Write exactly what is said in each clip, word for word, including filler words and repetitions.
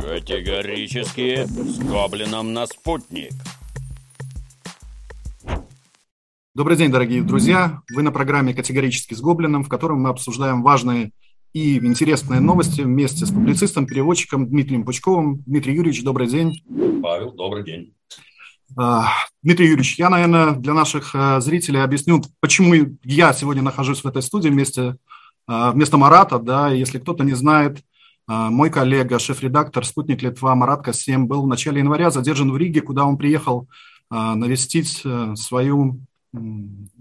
Категорически с гоблином на спутник. Добрый день, дорогие друзья. Вы на программе «Категорически с гоблином», в котором мы обсуждаем важные и интересные новости вместе с публицистом, переводчиком Дмитрием Пучковым. Дмитрий Юрьевич, добрый день. Павел, добрый день. Дмитрий Юрьевич, я, наверное, для наших зрителей объясню, почему я сегодня нахожусь в этой студии вместе, вместо Марата. Да, если кто-то не знает, мой коллега, шеф-редактор «Спутник Литва» Марат Касем был в начале января задержан в Риге, куда он приехал навестить свою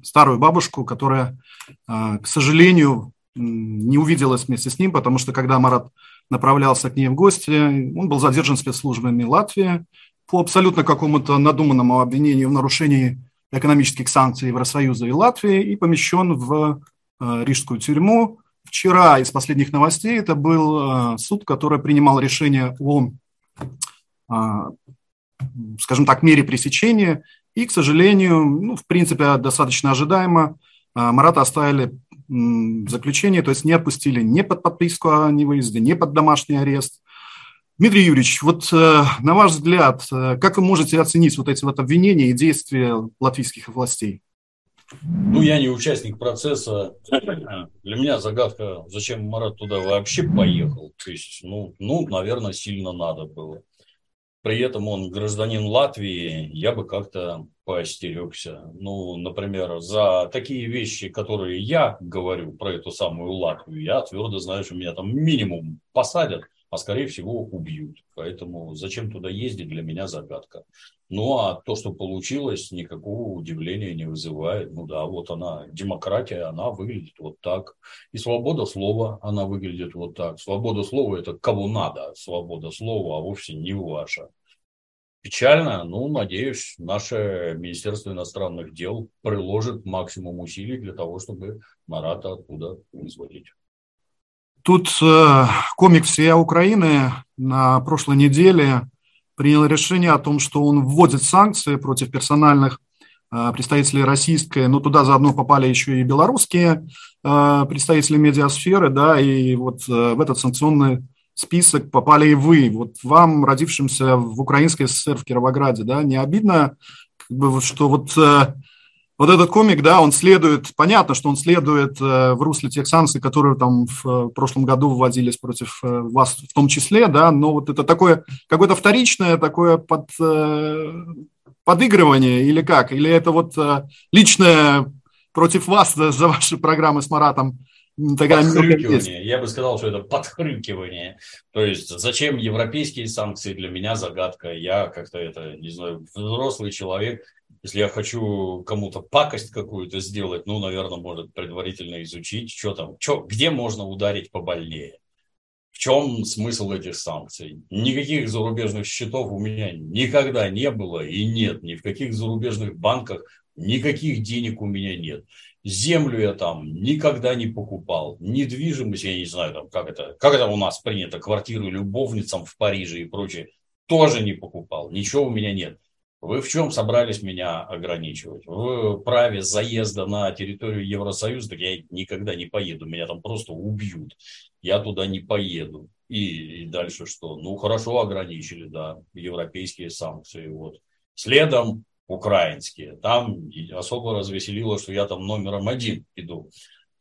старую бабушку, которая, к сожалению, не увиделась вместе с ним, потому что, когда Марат направлялся к ней в гости, он был задержан спецслужбами Латвии по абсолютно какому-то надуманному обвинению в нарушении экономических санкций Евросоюза и Латвии и помещен в рижскую тюрьму. Вчера из последних новостей это был суд, который принимал решение о, скажем так, мере пресечения. И, к сожалению, ну, в принципе, достаточно ожидаемо, Марата оставили в заключении, то есть не отпустили ни под подписку о невыезде, ни под домашний арест. Дмитрий Юрьевич, вот на ваш взгляд, как вы можете оценить вот эти вот обвинения и действия латвийских властей? Ну, я не участник процесса. Для меня загадка, зачем Марат туда вообще поехал. То есть, ну, ну, наверное, сильно надо было. При этом он гражданин Латвии, я бы как-то поостерегся. Ну, например, за такие вещи, которые я говорю про эту самую Латвию, я твердо знаю, что меня там минимум посадят, а скорее всего убьют. Поэтому зачем туда ездить, для меня загадка. Ну, а то, что получилось, никакого удивления не вызывает. Ну да, вот она, демократия, она выглядит вот так. И свобода слова, она выглядит вот так. Свобода слова – это кого надо. Свобода слова, а вовсе не ваша. Печально, но, надеюсь, наше Министерство иностранных дел приложит максимум усилий для того, чтобы Марата оттуда вызволить. Тут э, комик «Всея Украины» на прошлой неделе принял решение о том, что он вводит санкции против персональных э, представителей российской, но туда заодно попали еще и белорусские э, представители медиасферы, да, и вот э, в этот санкционный список попали и вы, вот вам, родившимся в Украинской ССР, в Кировограде, да, не обидно, как бы, что вот... Э, Вот этот комик, да, он следует, понятно, что он следует э, в русле тех санкций, которые там в, в прошлом году вводились против э, вас в том числе, да, но вот это такое, какое-то вторичное такое под, э, подыгрывание или как? Или это вот э, личное против вас да, за ваши программы с Маратом? Подхрюкивание. Я бы сказал, что это подхрюкивание. То есть, зачем европейские санкции, для меня загадка. Я как-то это, не знаю, взрослый человек. Если я хочу кому-то пакость какую-то сделать, ну, наверное, может предварительно изучить, что там, что, где можно ударить побольнее. В чем смысл этих санкций? Никаких зарубежных счетов у меня никогда не было и нет. Ни в каких зарубежных банках никаких денег у меня нет. Землю я там никогда не покупал, недвижимость, я не знаю, там, как, это, как это у нас принято, квартиры любовницам в Париже и прочее, тоже не покупал, ничего у меня нет. Вы в чем собрались меня ограничивать? В праве заезда на территорию Евросоюза, так я никогда не поеду, меня там просто убьют, я туда не поеду. И, и дальше что? Ну, хорошо ограничили, да, европейские санкции, вот. Следом украинские. Там особо развеселило, что я там номером один иду.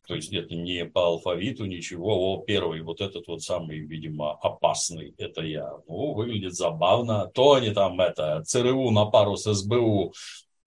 То есть это не по алфавиту, ничего. О, первый, вот этот вот самый, видимо, опасный, это я. Ну, выглядит забавно. То они там это, ЦРУ на пару с СБУ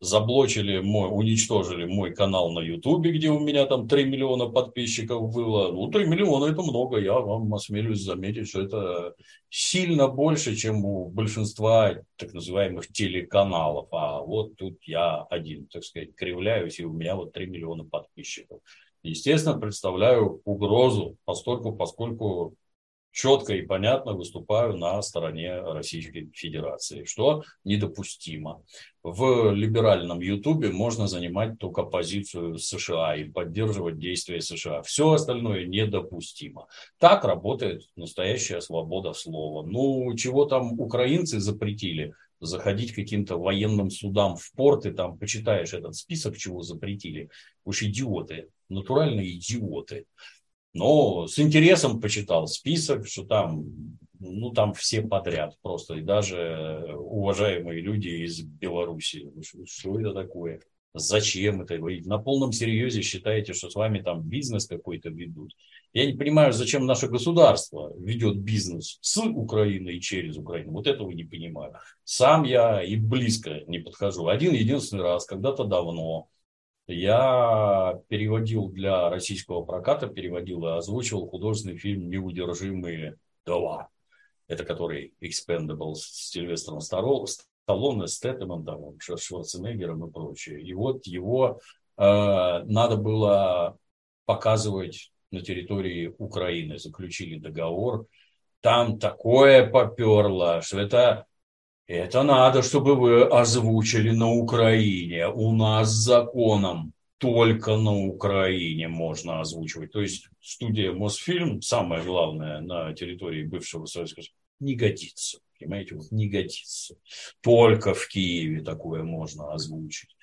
заблочили мой, уничтожили мой канал на Ютубе, где у меня там три миллиона подписчиков было. Ну, три миллиона это много, я вам осмелюсь заметить, что это сильно больше, чем у большинства так называемых телеканалов. А вот тут я один, так сказать, кривляюсь, и у меня вот три миллиона подписчиков. Естественно, представляю угрозу, поскольку, поскольку четко и понятно выступаю на стороне Российской Федерации, что недопустимо. В либеральном Ютубе можно занимать только позицию США и поддерживать действия США. Все остальное недопустимо. Так работает настоящая свобода слова. Ну, чего там украинцы запретили? Заходить к каким-то военным судам в порт, и там почитаешь этот список, чего запретили. Уж идиоты, натуральные идиоты. Но с интересом почитал список, что там, ну, там все подряд просто. И даже уважаемые люди из Беларуси. Что, что это такое? Зачем это? Вы на полном серьезе считаете, что с вами там бизнес какой-то ведут? Я не понимаю, зачем наше государство ведет бизнес с Украиной и через Украину. Вот этого не понимаю. Сам я и близко не подхожу. Один единственный раз, когда-то давно, я переводил для российского проката, переводил и озвучивал художественный фильм «Неудержимые два». Это который «Экспендабл» с Сильвестром Сталлоне, Стэтемом, Шварценеггером и прочее. И вот его э, надо было показывать на территории Украины. Заключили договор. Там такое поперло, что это... Это надо, чтобы вы озвучили на Украине. У нас законом только на Украине можно озвучивать. То есть студия Мосфильм, самое главное на территории бывшего Советского Союза, не годится. Понимаете, вот не годится. Только в Киеве такое можно озвучить.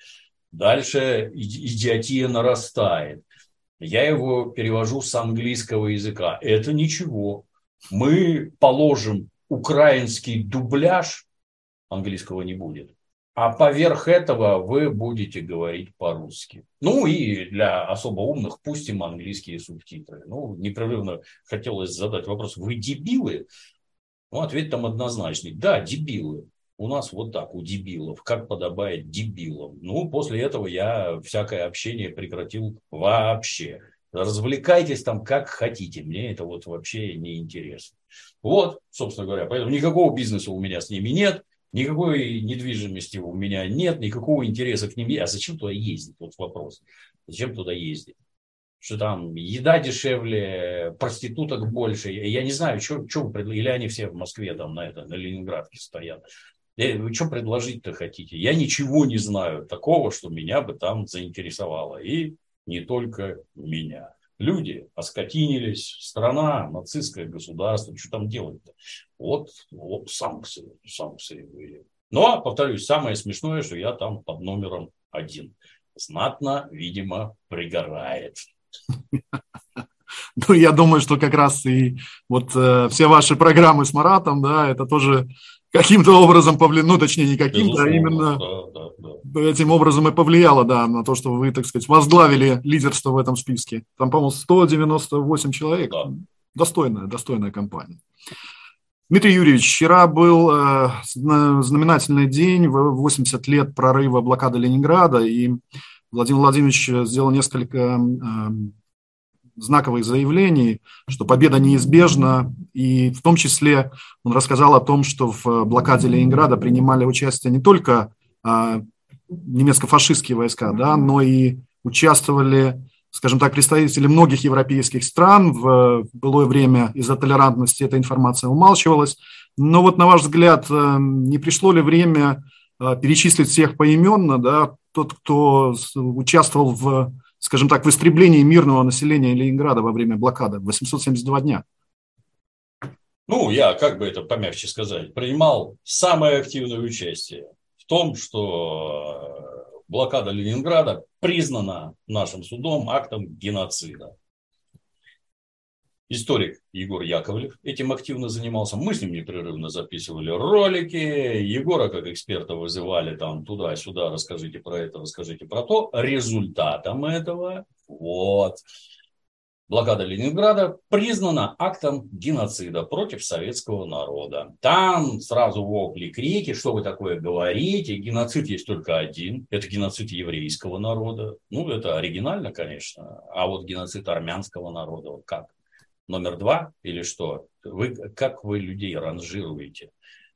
Дальше идиотия нарастает. Я его перевожу с английского языка. Это ничего. Мы положим украинский дубляж. Английского не будет. А поверх этого вы будете говорить по-русски. Ну и для особо умных пустим английские субтитры. Ну, непрерывно хотелось задать вопрос. Вы дебилы? Ну, ответ там однозначный. Да, дебилы. У нас вот так, у дебилов. Как подобает дебилам. Ну, после этого я всякое общение прекратил вообще. Развлекайтесь там как хотите. Мне это вот вообще не интересно. Вот, собственно говоря. Поэтому никакого бизнеса у меня с ними нет. Никакой недвижимости у меня нет, никакого интереса к ним нет. А зачем туда ездить? Вот вопрос. Зачем туда ездить? Что там еда дешевле, проституток больше. Я не знаю, что вы предложите. Или они все в Москве, там на, это, на Ленинградке стоят. Вы что предложить-то хотите? Я ничего не знаю такого, что меня бы там заинтересовало. И не только меня. Люди оскотинились, страна, нацистское государство, что там делать-то? Вот, вот санкции, санкции были. Но, повторюсь, самое смешное, что я там под номером один. Знатно, видимо, пригорает. Ну, я думаю, что как раз и вот все ваши программы с Маратом, да, это тоже каким-то образом повлияло, ну, точнее, не каким-то, а именно... Этим образом и повлияло, да, на то, что вы, так сказать, возглавили лидерство в этом списке. Там, по-моему, сто девяносто восемь человек. Да. Достойная, достойная компания. Дмитрий Юрьевич, вчера был э, знаменательный день, восемьдесят лет прорыва блокады Ленинграда, и Владимир Владимирович сделал несколько э, знаковых заявлений, что победа неизбежна, и в том числе он рассказал о том, что в блокаде Ленинграда принимали участие не только э, немецко-фашистские войска, да, но и участвовали, скажем так, представители многих европейских стран. В былое время из-за толерантности эта информация умалчивалась. Но вот, на ваш взгляд, не пришло ли время перечислить всех поименно, да, тот, кто участвовал в, скажем так, в истреблении мирного населения Ленинграда во время блокады, восемьсот семьдесят два дня? Ну, я, как бы это помягче сказать, принимал самое активное участие в том, что блокада Ленинграда признана нашим судом актом геноцида. Историк Егор Яковлев этим активно занимался. Мы с ним непрерывно записывали ролики. Егора как эксперта вызывали там туда-сюда. Расскажите про это, расскажите про то. Результатом этого вот блокада Ленинграда признана актом геноцида против советского народа. Там сразу вопли, крики, что вы такое говорите. Геноцид есть только один. Это геноцид еврейского народа. Ну, это оригинально, конечно. А вот геноцид армянского народа, вот как? Номер два или что? Вы, как вы людей ранжируете?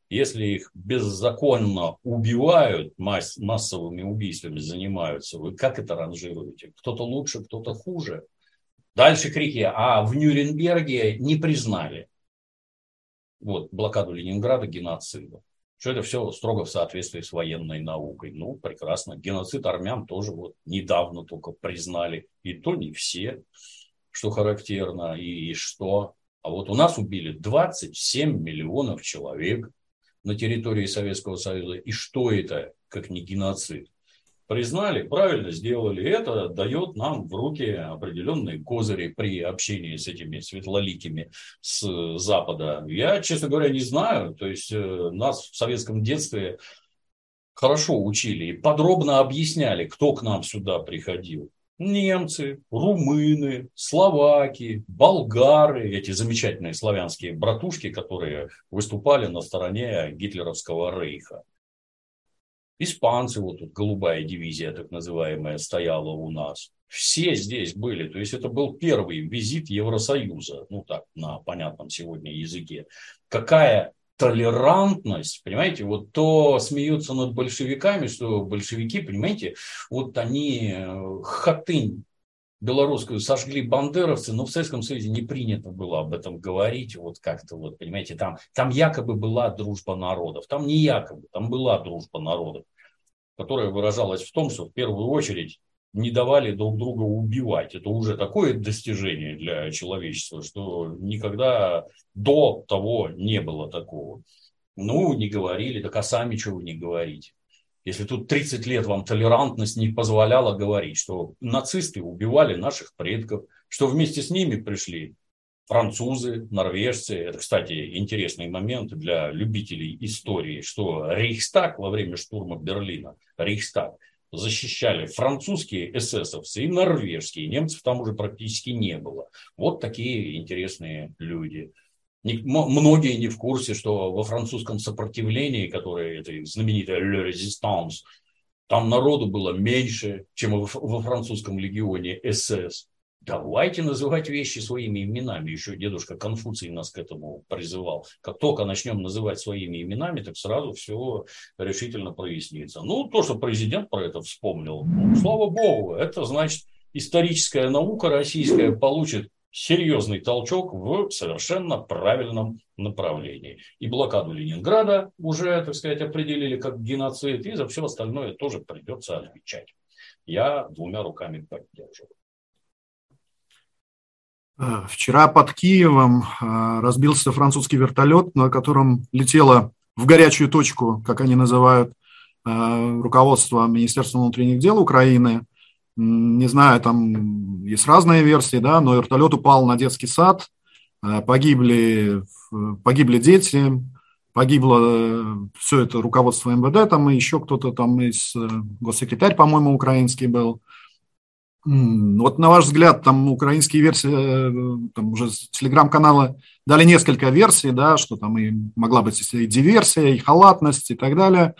Если их беззаконно убивают, масс, массовыми убийствами занимаются, вы как это ранжируете? Кто-то лучше, кто-то хуже. Дальше крики, а в Нюрнберге не признали вот, блокаду Ленинграда геноцидом. Что это все строго в соответствии с военной наукой. Ну, прекрасно. Геноцид армян тоже вот недавно только признали. И то не все, что характерно, и, и что. А вот у нас убили двадцать семь миллионов человек на территории Советского Союза. И что это, как не геноцид? признали, правильно сделали. Это дает нам в руки определенные козыри при общении с этими светлоликими с Запада. Я, честно говоря, не знаю. То есть нас в советском детстве хорошо учили и подробно объясняли, кто к нам сюда приходил. Немцы, румыны, словаки, болгары, эти замечательные славянские братушки, которые выступали на стороне гитлеровского рейха. Испанцы, вот тут голубая дивизия, так называемая, стояла у нас. Все здесь были, то есть это был первый визит Евросоюза, ну так, на понятном сегодня языке. Какая толерантность, понимаете, вот то смеются над большевиками, что большевики, понимаете, вот они Хатынь белорусскую сожгли бандеровцы, но в Советском Союзе не принято было об этом говорить, вот как-то вот, понимаете, там, там якобы была дружба народов, там не якобы, там была дружба народов, которая выражалась в том, что в первую очередь не давали друг друга убивать. Это уже такое достижение для человечества, что никогда до того не было такого. Ну, не говорили, так а сами чего не говорите. Если тут тридцать лет вам толерантность не позволяла говорить, что нацисты убивали наших предков, что вместе с ними пришли французы, норвежцы. Это, кстати, интересный момент для любителей истории, что Рейхстаг во время штурма Берлина, Рейхстаг, защищали французские эсэсовцы и норвежские. Немцев там уже практически не было. Вот такие интересные люди. Многие не в курсе, что во французском сопротивлении, которое это знаменитое «Le Resistance», там народу было меньше, чем во французском легионе эсэс. Давайте называть вещи своими именами. Еще дедушка Конфуций нас к этому призывал. Как только начнем называть своими именами, так сразу все решительно прояснится. Ну, то, что президент про это вспомнил, ну, слава богу, это значит, историческая наука российская получит серьезный толчок в совершенно правильном направлении. И блокаду Ленинграда уже, так сказать, определили как геноцид, и за все остальное тоже придется отвечать. Я двумя руками поддерживаю. Вчера под Киевом разбился французский вертолет, на котором летело в горячую точку, как они называют, руководство Министерства внутренних дел Украины. Не знаю, там есть разные версии, да, но вертолет упал на детский сад, погибли, погибли дети, погибло все это руководство эм вэ дэ, там и еще кто-то там из госсекретарь, по-моему, украинский был. Вот на ваш взгляд, там украинские версии, там уже телеграм-каналы дали несколько версий, да, что там и могла быть и диверсия, и халатность, и так далее.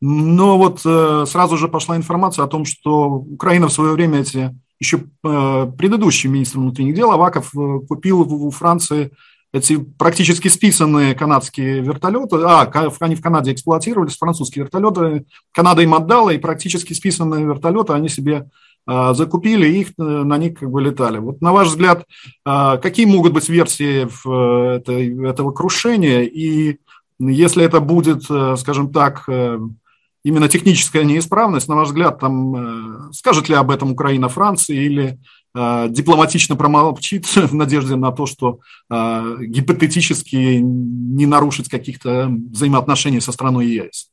Но вот э, сразу же пошла информация о том, что Украина в свое время эти, еще э, предыдущий министр внутренних дел Аваков э, купил у Франции эти практически списанные канадские вертолеты, а, они в Канаде эксплуатировались, французские вертолеты, Канада им отдала, и практически списанные вертолеты они себе закупили, их на них как бы летали. Вот на ваш взгляд, какие могут быть версии этого крушения? И если это будет, скажем так, именно техническая неисправность, на ваш взгляд, там скажет ли об этом Украина Франции или дипломатично промолчит в надежде на то, что гипотетически не нарушить каких-то взаимоотношений со страной ЕС?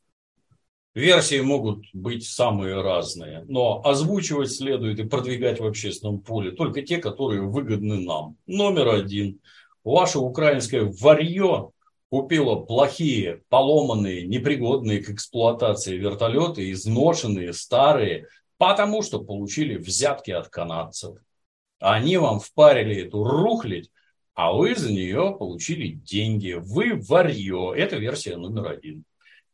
Версии могут быть самые разные, но озвучивать следует и продвигать в общественном поле только те, которые выгодны нам. Номер один. Ваше украинское варье купило плохие, поломанные, непригодные к эксплуатации вертолеты, изношенные, старые, потому что получили взятки от канадцев. Они вам впарили эту рухлядь, а вы за нее получили деньги. Вы варье. Это версия номер один.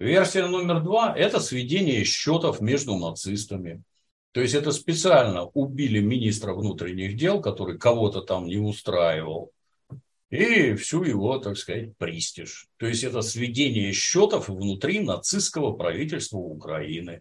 Версия номер два – это сведение счетов между нацистами. То есть, это специально убили министра внутренних дел, который кого-то там не устраивал, и всю его, так сказать, престиж. То есть, это сведение счетов внутри нацистского правительства Украины.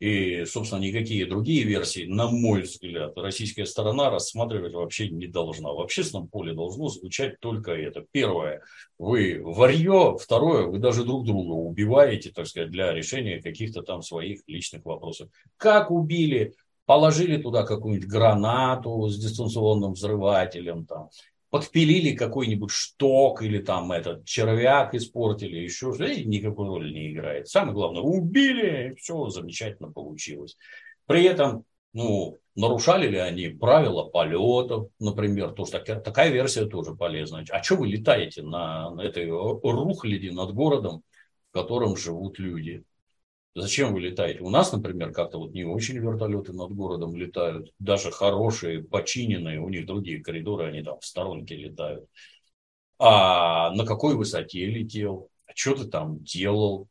И, собственно, никакие другие версии, на мой взгляд, российская сторона рассматривать вообще не должна. В общественном поле должно звучать только это. Первое, вы варьё. Второе, вы даже друг друга убиваете, так сказать, для решения каких-то там своих личных вопросов. Как убили? Положили туда какую-нибудь гранату с дистанционным взрывателем, там, подпилили какой-нибудь шток или там этот червяк испортили, еще что-то, никакой роли не играет. Самое главное, убили, все замечательно получилось. При этом, ну, нарушали ли они правила полетов, например, тоже такая, такая версия тоже полезна. А что вы летаете на, на этой рухляди над городом, в котором живут люди? Зачем вы летаете? У нас, например, как-то вот не очень вертолеты над городом летают. Даже хорошие, починенные, у них другие коридоры, они там в сторонке летают. А на какой высоте летел? А что ты там делал?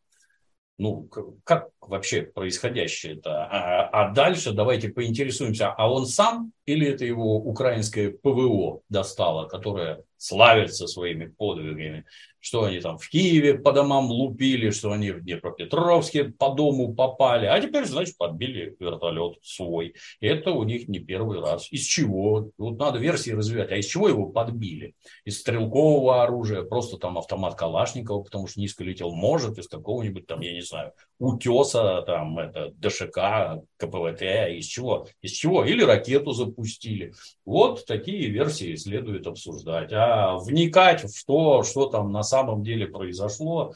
Ну, как вообще происходящее-то? А, а дальше давайте поинтересуемся, а он сам или это его украинское ПВО достало, которое славится своими подвигами? Что они там в Киеве по домам лупили, что они в Днепропетровске по дому попали, а теперь, значит, подбили вертолет свой. И это у них не первый раз. Из чего? Вот надо версии развивать. А из чего его подбили? Из стрелкового оружия, просто там автомат Калашникова, потому что низко летел, может, из какого-нибудь там, я не знаю, утеса, там, это, ДШК, КПВТ, из чего? Из чего? Или ракету запустили. Вот такие версии следует обсуждать. А вникать в то, что там на самом деле произошло,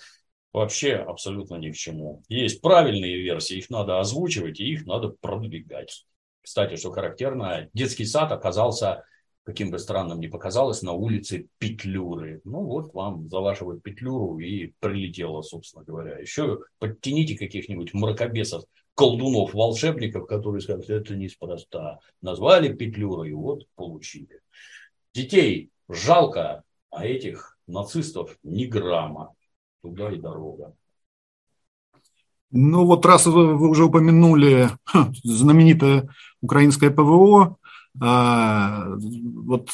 вообще абсолютно ни к чему. Есть правильные версии, их надо озвучивать и их надо продвигать. Кстати, что характерно, детский сад оказался, каким бы странным ни показалось, на улице Петлюры. Ну вот вам за вашего Петлюру и прилетело, собственно говоря. Еще подтяните каких-нибудь мракобесов, колдунов, волшебников, которые скажут, это неспроста. Назвали Петлюрой, вот получили. Детей жалко, а этих нацистов ни грамма. Туда и дорога. Ну вот раз вы, вы уже упомянули ха, знаменитое украинское ПВО, э, вот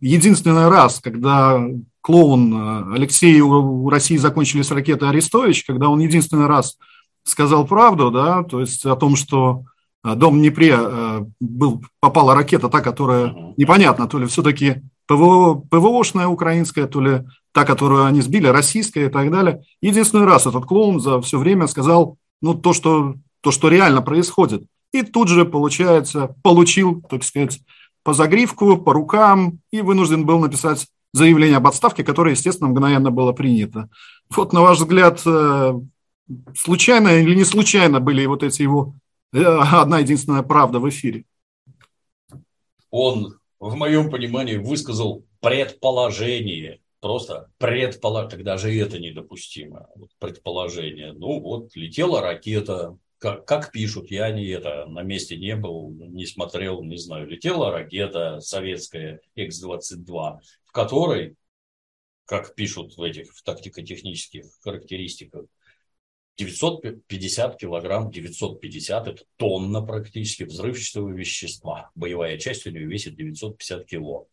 единственный раз, когда клоун Алексею у России закончились ракеты Арестович, когда он единственный раз сказал правду, да, то есть о том, что дом в Днепре э, был, попала ракета та, которая mm-hmm. непонятно, то ли все-таки ПВО, ПВОшная украинская, то ли та, которую они сбили, российская и так далее. Единственный раз этот клоун за все время сказал, ну, то, что, то, что реально происходит. И тут же, получается, получил, так сказать, по загривку, по рукам, и вынужден был написать заявление об отставке, которое, естественно, мгновенно было принято. Вот, на ваш взгляд, случайно или не случайно были вот эти его одна единственная правда в эфире? Он... в моем понимании, высказал предположение, просто предположение, тогда же это недопустимо, предположение. Ну вот, летела ракета, как, как пишут, я не это, на месте не был, не смотрел, не знаю, летела ракета советская Икс двадцать два, в которой, как пишут в этих в тактико-технических характеристиках, девятьсот пятьдесят килограмм, девятьсот пятьдесят – это тонна практически взрывчатого вещества. Боевая часть у нее весит девятьсот пятьдесят кило.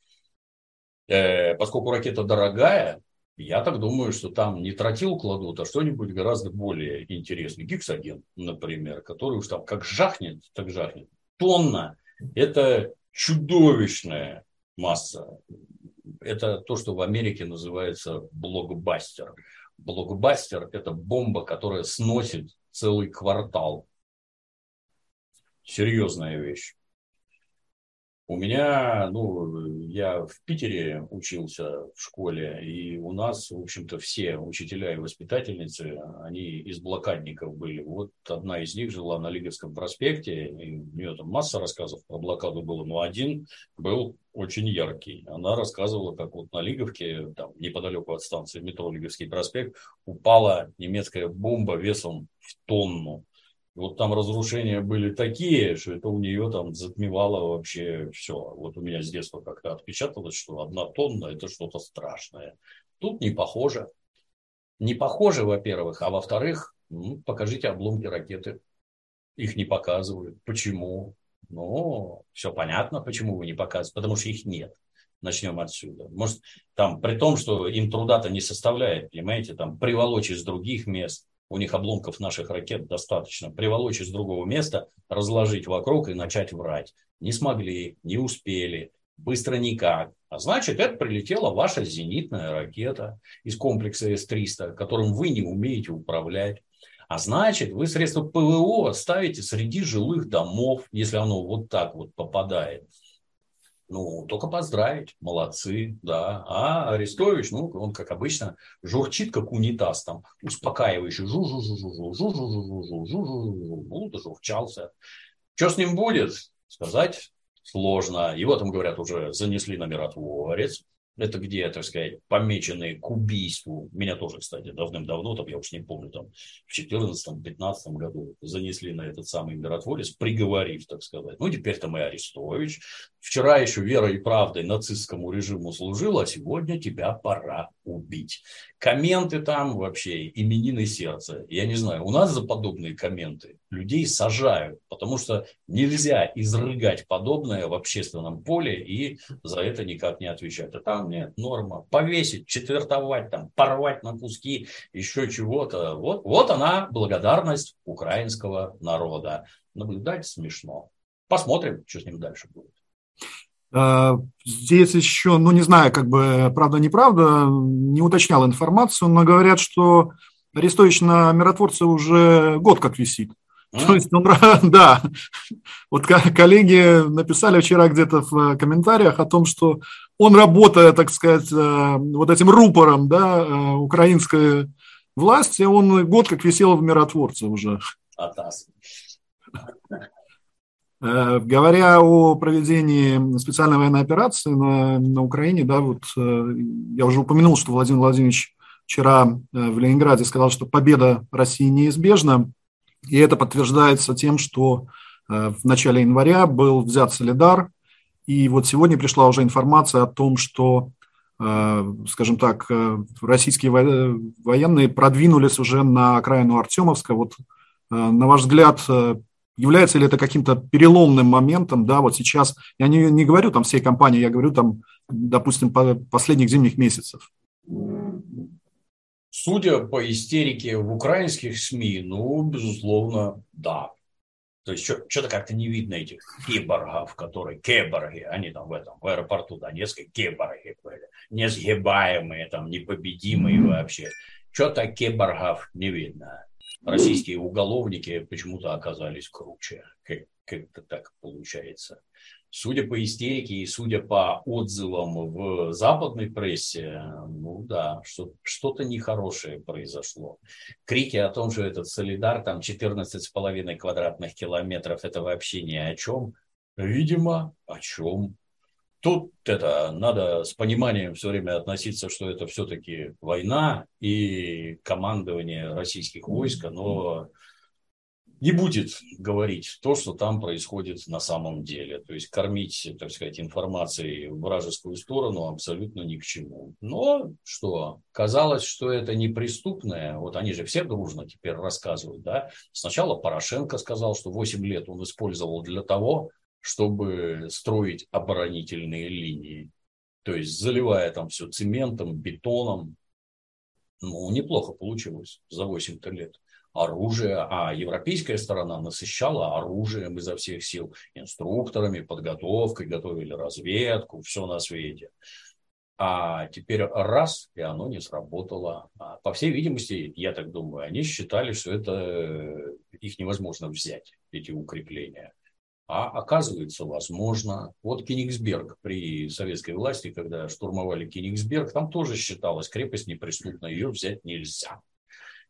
Э, поскольку ракета дорогая, я так думаю, что там не тротил кладут, а что-нибудь гораздо более интересное. Гексоген, например, который уж там как жахнет, так жахнет. Тонна – это чудовищная масса. Это то, что в Америке называется блокбастер. Блокбастер – это бомба, которая сносит целый квартал. Серьезная вещь. У меня, ну, я в Питере учился в школе, и у нас, в общем-то, все учителя и воспитательницы, они из блокадников были. Вот одна из них жила на Лиговском проспекте, и у нее там масса рассказов про блокаду было, но один был очень яркий. Она рассказывала, как вот на Лиговке, там, неподалеку от станции метро Лиговский проспект, упала немецкая бомба весом в тонну. Вот там разрушения были такие, что это у нее там затмевало вообще все. Вот у меня с детства как-то отпечаталось, что одна тонна – это что-то страшное. Тут не похоже. Не похоже, во-первых. А во-вторых, ну, покажите обломки ракеты. Их не показывают. Почему? Ну, все понятно, почему вы не показываете. Потому что их нет. Начнем отсюда. Может, там, при том, что им труда-то не составляет, понимаете, там, приволочь из других мест. У них обломков наших ракет достаточно. Приволочь из другого места, разложить вокруг и начать врать. Не смогли, не успели, быстро никак. А значит, это прилетела ваша зенитная ракета из комплекса эс триста, которым вы не умеете управлять. А значит, вы средства ПВО ставите среди жилых домов, если оно вот так вот попадает. Ну, только поздравить, молодцы, да. А Арестович, ну, он, как обычно, журчит, как унитаз там, успокаивающий. Жу-жу-жу-жу-жу-жу-жу-жу-жу-жу-жу-жу-жу-жу. Ну, дожурчался. Что с ним будет, сказать сложно. Его там, говорят, уже занесли на миротворец. Это где, так сказать, помеченные к убийству. Меня тоже, кстати, давным-давно, там, я уж не помню, там, в четырнадцатом-пятнадцатом году занесли на этот самый миротворец, приговорив, так сказать. Ну, теперь-то мы Арестович. Вчера еще верой и правдой нацистскому режиму служил, а сегодня тебя пора убить. Комменты там вообще, именины сердца. Я не знаю, у нас за подобные комменты людей сажают, потому что нельзя изрыгать подобное в общественном поле и за это никак не отвечать. А там нет, норма. Повесить, четвертовать, там, порвать на куски, еще чего-то. Вот, вот она, благодарность украинского народа. Наблюдать смешно. Посмотрим, что с ним дальше будет. Здесь еще, ну не знаю, как бы правда-неправда, не уточнял информацию, но говорят, что Арестович на миротворце уже год как висит. Mm. То есть он, да, вот коллеги написали вчера где-то в комментариях о том, что он, работая, так сказать, вот этим рупором, да, украинской власти, он год как висел в миротворце уже. Атас. Говоря о проведении специальной военной операции на, на Украине, да, вот я уже упомянул, что Владимир Владимирович вчера в Ленинграде сказал, что победа России неизбежна, и это подтверждается тем, что в начале января был взят Соледар, и вот сегодня пришла уже информация о том, что, скажем так, российские военные продвинулись уже на окраину Артемовска. Вот, на ваш взгляд, является ли это каким-то переломным моментом, да, вот сейчас, я не, не говорю там всей кампании, я говорю там, допустим, по последних зимних месяцев. Судя по истерике в украинских СМИ, ну, безусловно, да. То есть, что-то как-то не видно этих киборгов, которые, киборги, они там в этом, в аэропорту Донецка, киборги были, несгибаемые, там, непобедимые вообще. Что-то киборгов не видно. Российские уголовники почему-то оказались круче. Как-то так получается. Судя по истерике и судя по отзывам в западной прессе, ну да, что, что-то нехорошее произошло. Крики о том, что этот Солидар, там четырнадцать с половиной квадратных километров, это вообще ни о чем. Видимо, о чем. Тут это надо с пониманием все время относиться, что это все-таки война и командование российских войск, оно не будет говорить то, что там происходит на самом деле. То есть кормить, так сказать, информацией в вражескую сторону абсолютно ни к чему. Но что? Казалось, что это неприступное. Вот они же все дружно теперь рассказывают, да? Сначала Порошенко сказал, что восемь лет он использовал для того, чтобы строить оборонительные линии. То есть, заливая там все цементом, бетоном. Ну, неплохо получилось за восемь лет. Оружие, а европейская сторона насыщала оружием изо всех сил. Инструкторами, подготовкой, готовили разведку, все на свете. А теперь раз, и оно не сработало. По всей видимости, я так думаю, они считали, что это их невозможно взять, эти укрепления. А оказывается, возможно. Вот Кенигсберг при советской власти, когда штурмовали Кенигсберг, там тоже считалось, крепость неприступна, ее взять нельзя.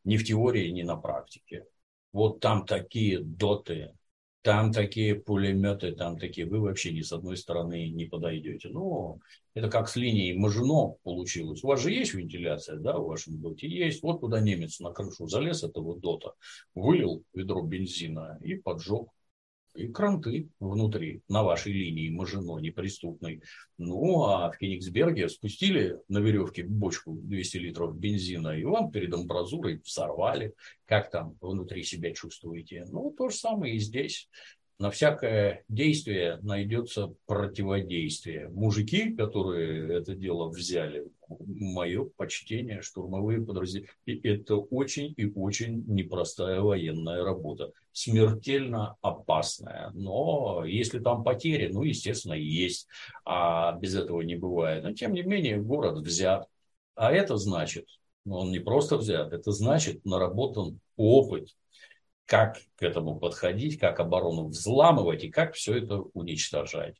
Ни в теории, ни на практике. Вот там такие доты, там такие пулеметы, там такие. Вы вообще ни с одной стороны не подойдете. Ну, это как с линией Мажино получилось. У вас же есть вентиляция, да, в вашем доте есть. Вот куда немец на крышу залез, этого дота, вылил ведро бензина и поджег. И кранты внутри, на вашей линии Мажино неприступной. Ну, а в Кенигсберге спустили на веревке бочку двести литров бензина, и вам перед амбразурой взорвали. Как там внутри себя чувствуете? Ну, то же самое и здесь. На всякое действие найдется противодействие. Мужики, которые это дело взяли, мое почтение, штурмовые подразделения. И это очень и очень непростая военная работа. Смертельно опасная. Но если там потери, ну, естественно, есть. А без этого не бывает. Но, тем не менее, город взят. А это значит, ну, он не просто взят, это значит, наработан опыт. Как к этому подходить, как оборону взламывать и как все это уничтожать.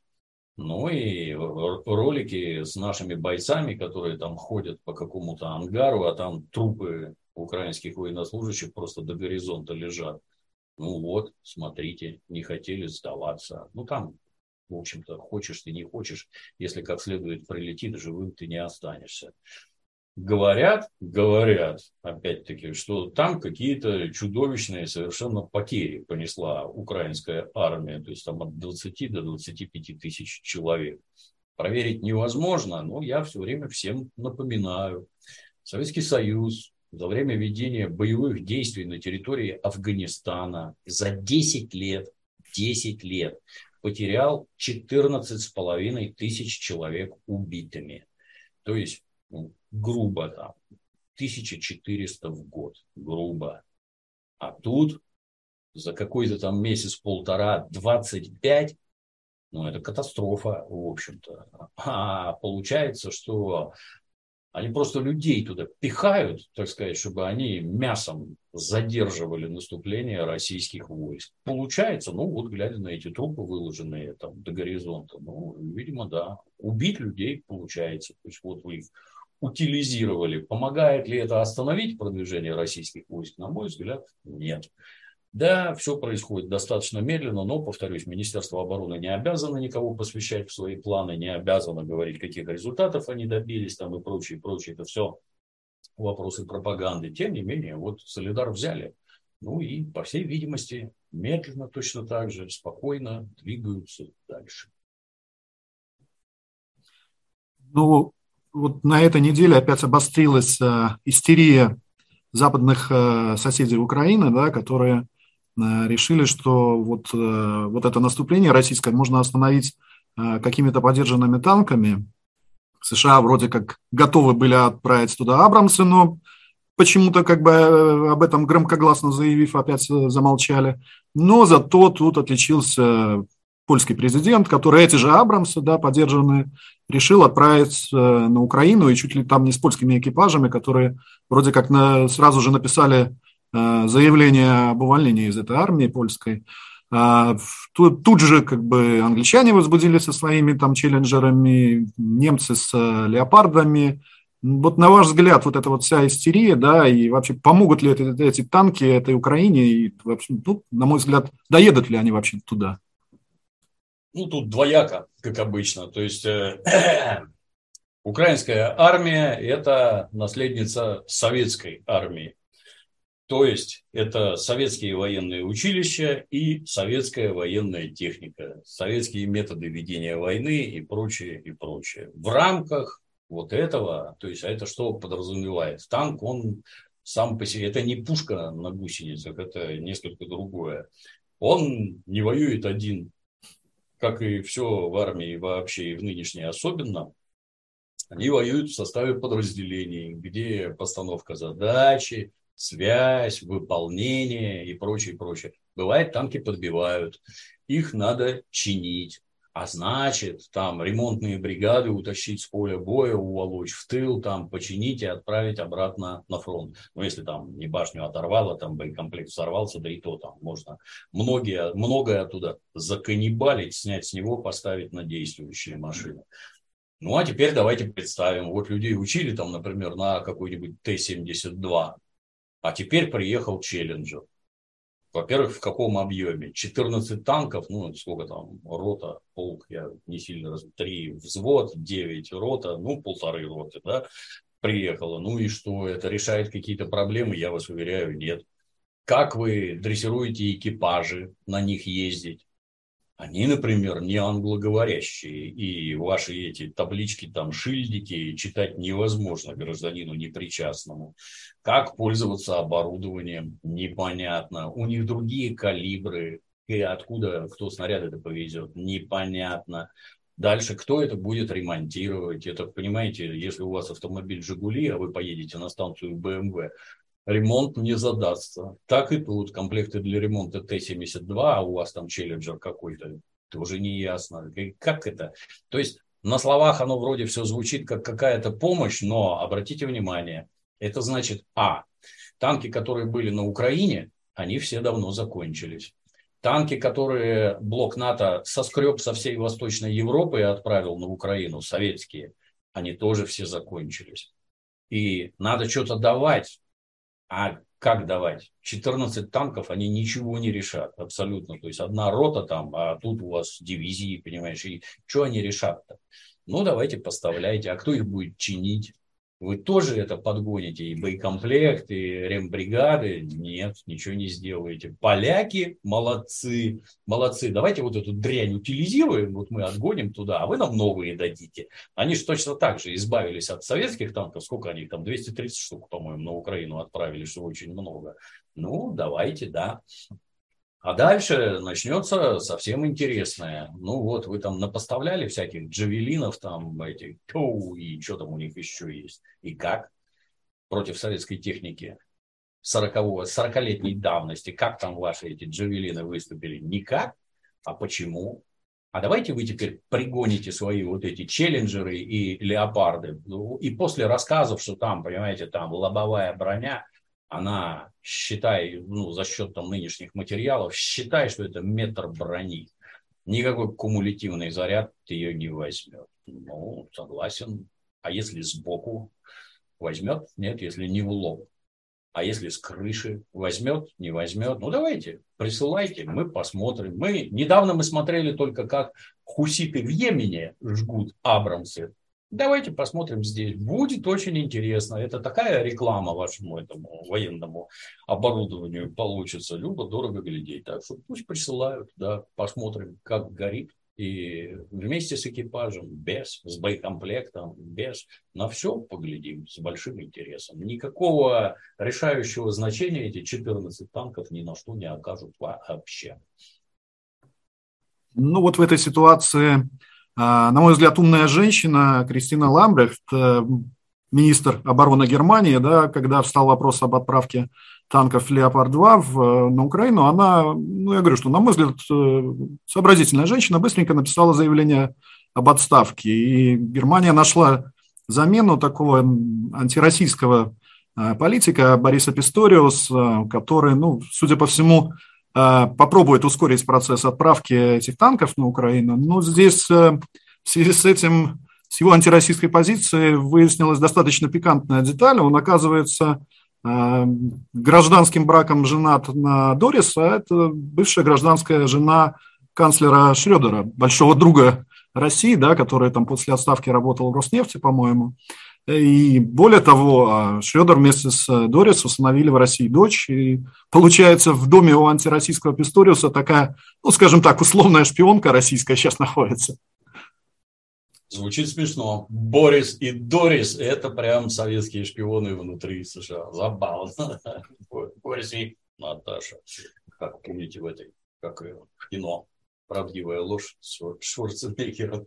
Ну и ролики с нашими бойцами, которые там ходят по какому-то ангару, а там трупы украинских военнослужащих просто до горизонта лежат. Ну вот, смотрите, не хотели сдаваться. Ну там, в общем-то, хочешь ты, не хочешь. Если как следует прилетит, живым ты не останешься. Говорят, говорят, опять-таки, что там какие-то чудовищные совершенно потери понесла украинская армия. То есть там от двадцати до двадцати пяти тысяч человек. Проверить невозможно, но я все время всем напоминаю. Советский Союз за время ведения боевых действий на территории Афганистана за десять лет, десять лет потерял четырнадцать с половиной тысяч человек убитыми. То есть, грубо там, тысяча четыреста в год, грубо. А тут за какой-то там месяц-полтора двадцать пять. Ну, это катастрофа, в общем-то. А получается, что они просто людей туда пихают, так сказать, чтобы они мясом задерживали наступление российских войск. Получается, ну, вот, глядя на эти трупы, выложенные там до горизонта, ну, видимо, да, убить людей получается. То есть, вот вы их утилизировали. Помогает ли это остановить продвижение российских войск? На мой взгляд, нет. Да, все происходит достаточно медленно, но, повторюсь, Министерство обороны не обязано никого посвящать в свои планы, не обязано говорить, каких результатов они добились там и прочее, прочее. Это все вопросы пропаганды. Тем не менее, вот Соледар взяли. Ну и, по всей видимости, медленно точно так же, спокойно двигаются дальше. Ну, вот на этой неделе опять обострилась э, истерия западных э, соседей Украины, да, которые решили, что вот, вот это наступление российское можно остановить какими-то подержанными танками. США вроде как готовы были отправить туда Абрамсы, но почему-то как бы об этом громкогласно заявив, опять замолчали. Но зато тут отличился польский президент, который эти же Абрамсы, да, подержанные, решил отправить на Украину, и чуть ли там не с польскими экипажами, которые вроде как на, сразу же написали заявление об увольнении из этой армии польской. Тут, тут же как бы англичане возбудили со своими там челленджерами, немцы с леопардами. Вот на ваш взгляд, вот эта вот вся истерия, да, и вообще помогут ли эти, эти танки этой Украине, и вообще, ну, на мой взгляд, доедут ли они вообще туда? Ну, тут двояко, как обычно, то есть... Украинская армия – это наследница советской армии. То есть, это советские военные училища и советская военная техника, советские методы ведения войны и прочее, и прочее. В рамках вот этого, то есть, а это что подразумевает? Танк, он сам по себе, это не пушка на гусеницах, это несколько другое. Он не воюет один, как и все в армии вообще, и в нынешней особенно. Они воюют в составе подразделений, где постановка задачи, связь, выполнение и прочее, прочее. Бывает, танки подбивают, их надо чинить. А значит, там ремонтные бригады утащить с поля боя, уволочь в тыл, там починить и отправить обратно на фронт. Ну, если там не башню оторвало, там боекомплект сорвался, да и то там можно многие, многое оттуда законнибалить, снять с него, поставить на действующие машины. Ну, а теперь давайте представим. Вот людей учили там, например, на какой-нибудь Т семьдесят два. А теперь приехал Челленджер. Во-первых, в каком объеме? четырнадцать танков, ну, сколько там, рота, полк, я не сильно раз, три взвод, девять рота, ну, полторы роты, да, приехало. Ну и что, это решает какие-то проблемы? Я вас уверяю, нет. Как вы дрессируете экипажи, на них ездить? Они, например, не англоговорящие, и ваши эти таблички, там, шильдики читать невозможно гражданину непричастному. Как пользоваться оборудованием, непонятно. У них другие калибры, и откуда, кто снаряды-то повезет, непонятно. Дальше, кто это будет ремонтировать? Это, понимаете, если у вас автомобиль «Жигули», а вы поедете на станцию «БМВ», ремонт не задастся. Так и тут комплекты для ремонта Т семьдесят два, а у вас там челленджер какой-то, тоже не ясно. Как это? То есть на словах оно вроде все звучит как какая-то помощь, но обратите внимание, это значит, а, танки, которые были на Украине, они все давно закончились. Танки, которые блок НАТО соскреб со всей Восточной Европы и отправил на Украину, советские, они тоже все закончились. И надо что-то давать. А как давать? четырнадцать танков, они ничего не решат абсолютно. То есть одна рота там, а тут у вас дивизии, понимаешь, и что они решат-то? Ну, давайте поставляйте. А кто их будет чинить? Вы тоже это подгоните, и боекомплект, и рембригады. Нет, ничего не сделаете. Поляки молодцы, молодцы. Давайте вот эту дрянь утилизируем, вот мы отгоним туда, а вы нам новые дадите. Они же точно так же избавились от советских танков. Сколько они там, двести тридцать штук, по-моему, на Украину отправили, что очень много. Ну, давайте, да. А дальше начнется совсем интересное. Ну вот, вы там напоставляли всяких джавелинов, там этих, и что там у них еще есть. И как? Против советской техники сорокалетней давности. Как там ваши эти джавелины выступили? Никак. А почему? А давайте вы теперь пригоните свои вот эти челленджеры и леопарды. И после рассказов, что там, понимаете, там лобовая броня, она, считай, ну, за счет там нынешних материалов, считай, что это метр брони. Никакой кумулятивный заряд ее не возьмет. Ну, согласен. А если сбоку возьмет? Нет, если не в лоб. А если с крыши возьмет, не возьмет? Ну, давайте, присылайте, мы посмотрим. Мы, недавно мы смотрели только, как хуситы в Йемене жгут абрамсы. Давайте посмотрим здесь. Будет очень интересно. Это такая реклама вашему этому военному оборудованию получится. Любо дорого глядеть. Так что пусть присылают. Да, посмотрим, как горит. И вместе с экипажем, без, с боекомплектом, без. На все поглядим с большим интересом. Никакого решающего значения эти четырнадцать танков ни на что не окажут вообще. Ну вот в этой ситуации... На мой взгляд, умная женщина Кристина Ламбрехт, министр обороны Германии, да, когда встал вопрос об отправке танков «Леопард-два» на Украину, она, ну, я говорю, что, на мой взгляд, сообразительная женщина быстренько написала заявление об отставке. И Германия нашла замену такого антироссийского политика Бориса Писториуса, который, ну, судя по всему, попробует ускорить процесс отправки этих танков на Украину. Но здесь в связи с этим, с его антироссийской позиции выяснилась достаточно пикантная деталь. Он, оказывается, гражданским браком женат на Дорис, а это бывшая гражданская жена канцлера Шрёдера, большого друга России, да, который там после отставки работал в Роснефти, по-моему. И более того, Шрёдер вместе с Дорис установили в России дочь. И получается, в доме у антироссийского Писториуса такая, ну, скажем так, условная шпионка российская сейчас находится. Звучит смешно. Борис и Дорис – это прям советские шпионы внутри США. Забавно. Борис и Наташа. Как помните в этой, как в кино, «Правдивая ложь» с Шварценеггером.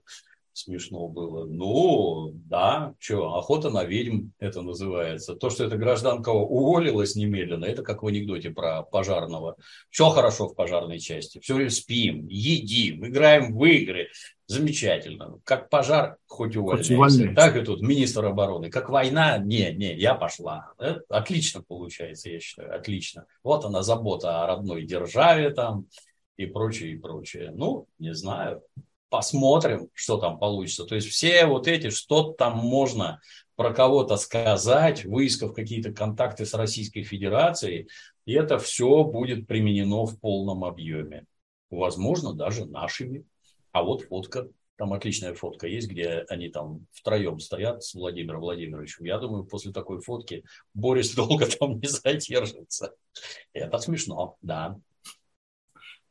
Смешно было. Ну, да, что, охота на ведьм это называется. То, что эта гражданка уволилась немедленно, это как в анекдоте про пожарного. Все хорошо в пожарной части. Все время спим, едим, играем в игры. Замечательно. Как пожар, хоть увольняйся. Так и тут министр обороны. Как война, не, не, я пошла. Это отлично получается, я считаю, отлично. Вот она, забота о родной державе там и прочее, и прочее. Ну, не знаю. Посмотрим, что там получится. То есть все вот эти, что там можно про кого-то сказать, выискав какие-то контакты с Российской Федерацией, и это все будет применено в полном объеме. Возможно, даже нашими. А вот фотка, там отличная фотка есть, где они там втроем стоят с Владимиром Владимировичем. Я думаю, после такой фотки Борис долго там не задержится. Это смешно, да.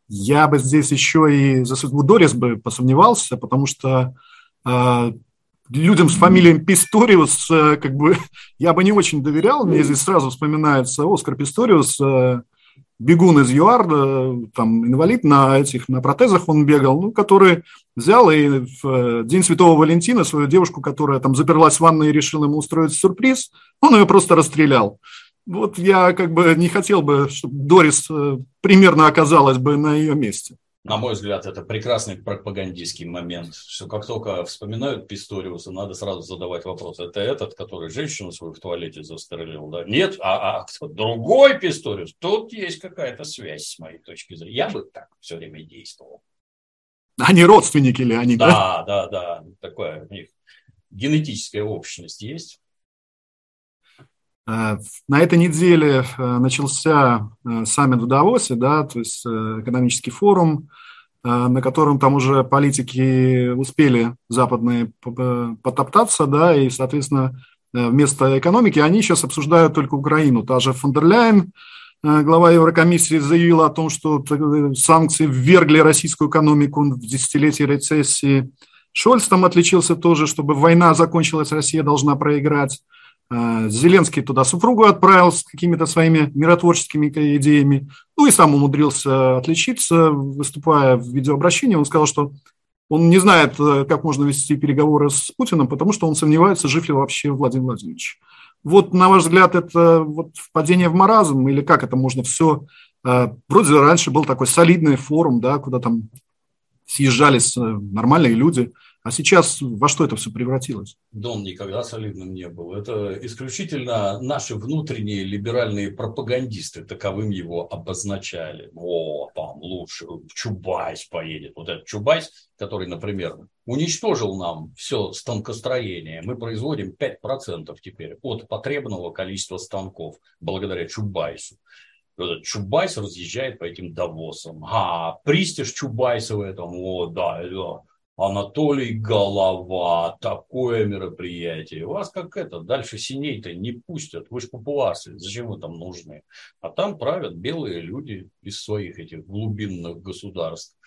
Я бы здесь еще и за судьбу Дорис бы посомневался, потому что э, людям с фамилией Писториус э, как бы, я бы не очень доверял. Мне здесь сразу вспоминается Оскар Писториус, э, бегун из ЮАР, там инвалид на этих на протезах он бегал, ну, который взял и в День Святого Валентина свою девушку, которая там заперлась в ванной и решила ему устроить сюрприз, он ее просто расстрелял. Вот я как бы не хотел бы, чтобы Дорис примерно оказалась бы на ее месте. На мой взгляд, это прекрасный пропагандистский момент, что как только вспоминают Писториуса, надо сразу задавать вопрос. Это этот, который женщину свою в туалете застрелил, да? Нет, а, а кто? Другой Писториус. Тут есть какая-то связь с моей точки зрения. Я бы так все время действовал. Они родственники ли они? Да, да, да. да. Такое у них генетическая общность есть. На этой неделе начался саммит в Давосе, да, то есть экономический форум, на котором там уже политики успели западные потоптаться, да, и, соответственно, вместо экономики они сейчас обсуждают только Украину. Та же фон дер Ляйен, глава Еврокомиссии, заявила о том, что санкции ввергли российскую экономику в десятилетие рецессии. Шольц там отличился тоже, чтобы война закончилась, Россия должна проиграть. Зеленский туда супругу отправил с какими-то своими миротворческими идеями, ну и сам умудрился отличиться, выступая в видеообращении. Он сказал, что он не знает, как можно вести переговоры с Путиным, потому что он сомневается, жив ли вообще Владимир Владимирович. Вот, на ваш взгляд, это вот впадение в маразм, или как это можно все? Вроде раньше был такой солидный форум, да, куда там съезжались нормальные люди. А сейчас во что это все превратилось? Да он никогда солидным не был. Это исключительно наши внутренние либеральные пропагандисты таковым его обозначали. О, там лучше Чубайс поедет. Вот этот Чубайс, который, например, уничтожил нам все станкостроение. Мы производим пять процентов теперь от потребного количества станков благодаря Чубайсу. Этот Чубайс разъезжает по этим Давосам. А пристиж Чубайса в этом, о, да, да. Анатолий Голова, такое мероприятие. Вас как это, дальше синей-то не пустят. Вы ж попуасы, зачем вы там нужны? А там правят белые люди из своих этих глубинных государств.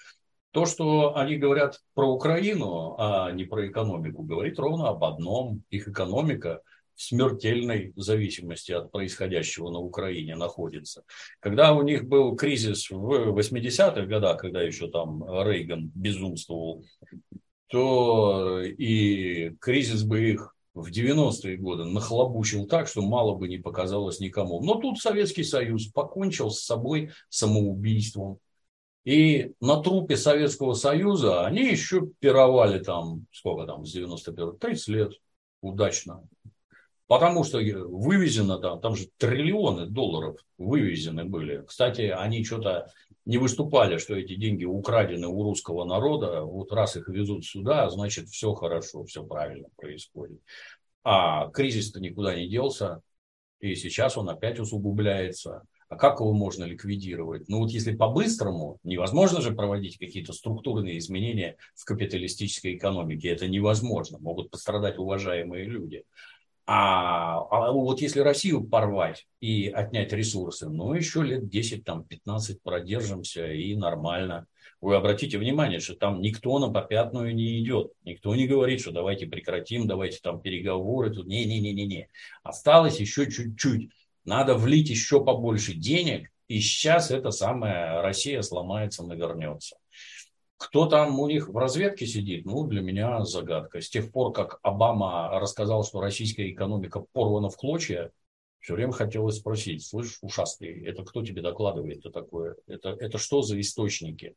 То, что они говорят про Украину, а не про экономику, говорит ровно об одном. Их экономика в смертельной зависимости от происходящего на Украине находится. Когда у них был кризис в восьмидесятых годах, когда еще там Рейган безумствовал, то и кризис бы их в девяностые годы нахлобучил так, что мало бы не показалось никому. Но тут Советский Союз покончил с собой самоубийством. И на трупе Советского Союза они еще пировали там, сколько там, с девяносто первого, тридцать лет удачно. Потому что вывезено там, там же триллионы долларов вывезены были. Кстати, они что-то не выступали, что эти деньги украдены у русского народа. Вот раз их везут сюда, значит, все хорошо, все правильно происходит. А кризис-то никуда не делся, и сейчас он опять усугубляется. А как его можно ликвидировать? Ну вот если по-быстрому, невозможно же проводить какие-то структурные изменения в капиталистической экономике. Это невозможно, могут пострадать уважаемые люди. А, а вот если Россию порвать и отнять ресурсы, ну, еще лет десять-пятнадцать продержимся и нормально. Вы обратите внимание, что там никто на попятную не идет. Никто не говорит, что давайте прекратим, давайте там переговоры. Тут не-не-не-не-не. Осталось еще чуть-чуть. Надо влить еще побольше денег, и сейчас эта самая Россия сломается, навернется. Кто там у них в разведке сидит, ну, для меня загадка. С тех пор, как Обама рассказал, что российская экономика порвана в клочья, все время хотелось спросить, слышь, ушастый, это кто тебе докладывает-то такое? Это, это что за источники?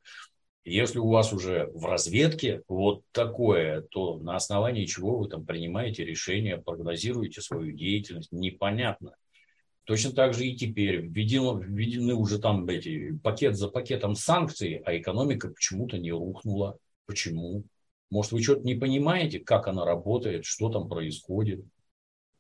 Если у вас уже в разведке вот такое, то на основании чего вы там принимаете решения, прогнозируете свою деятельность, непонятно. Точно так же и теперь введено, введены уже там эти пакет за пакетом санкций, а экономика почему-то не рухнула. Почему? Может, вы что-то не понимаете, как она работает, что там происходит?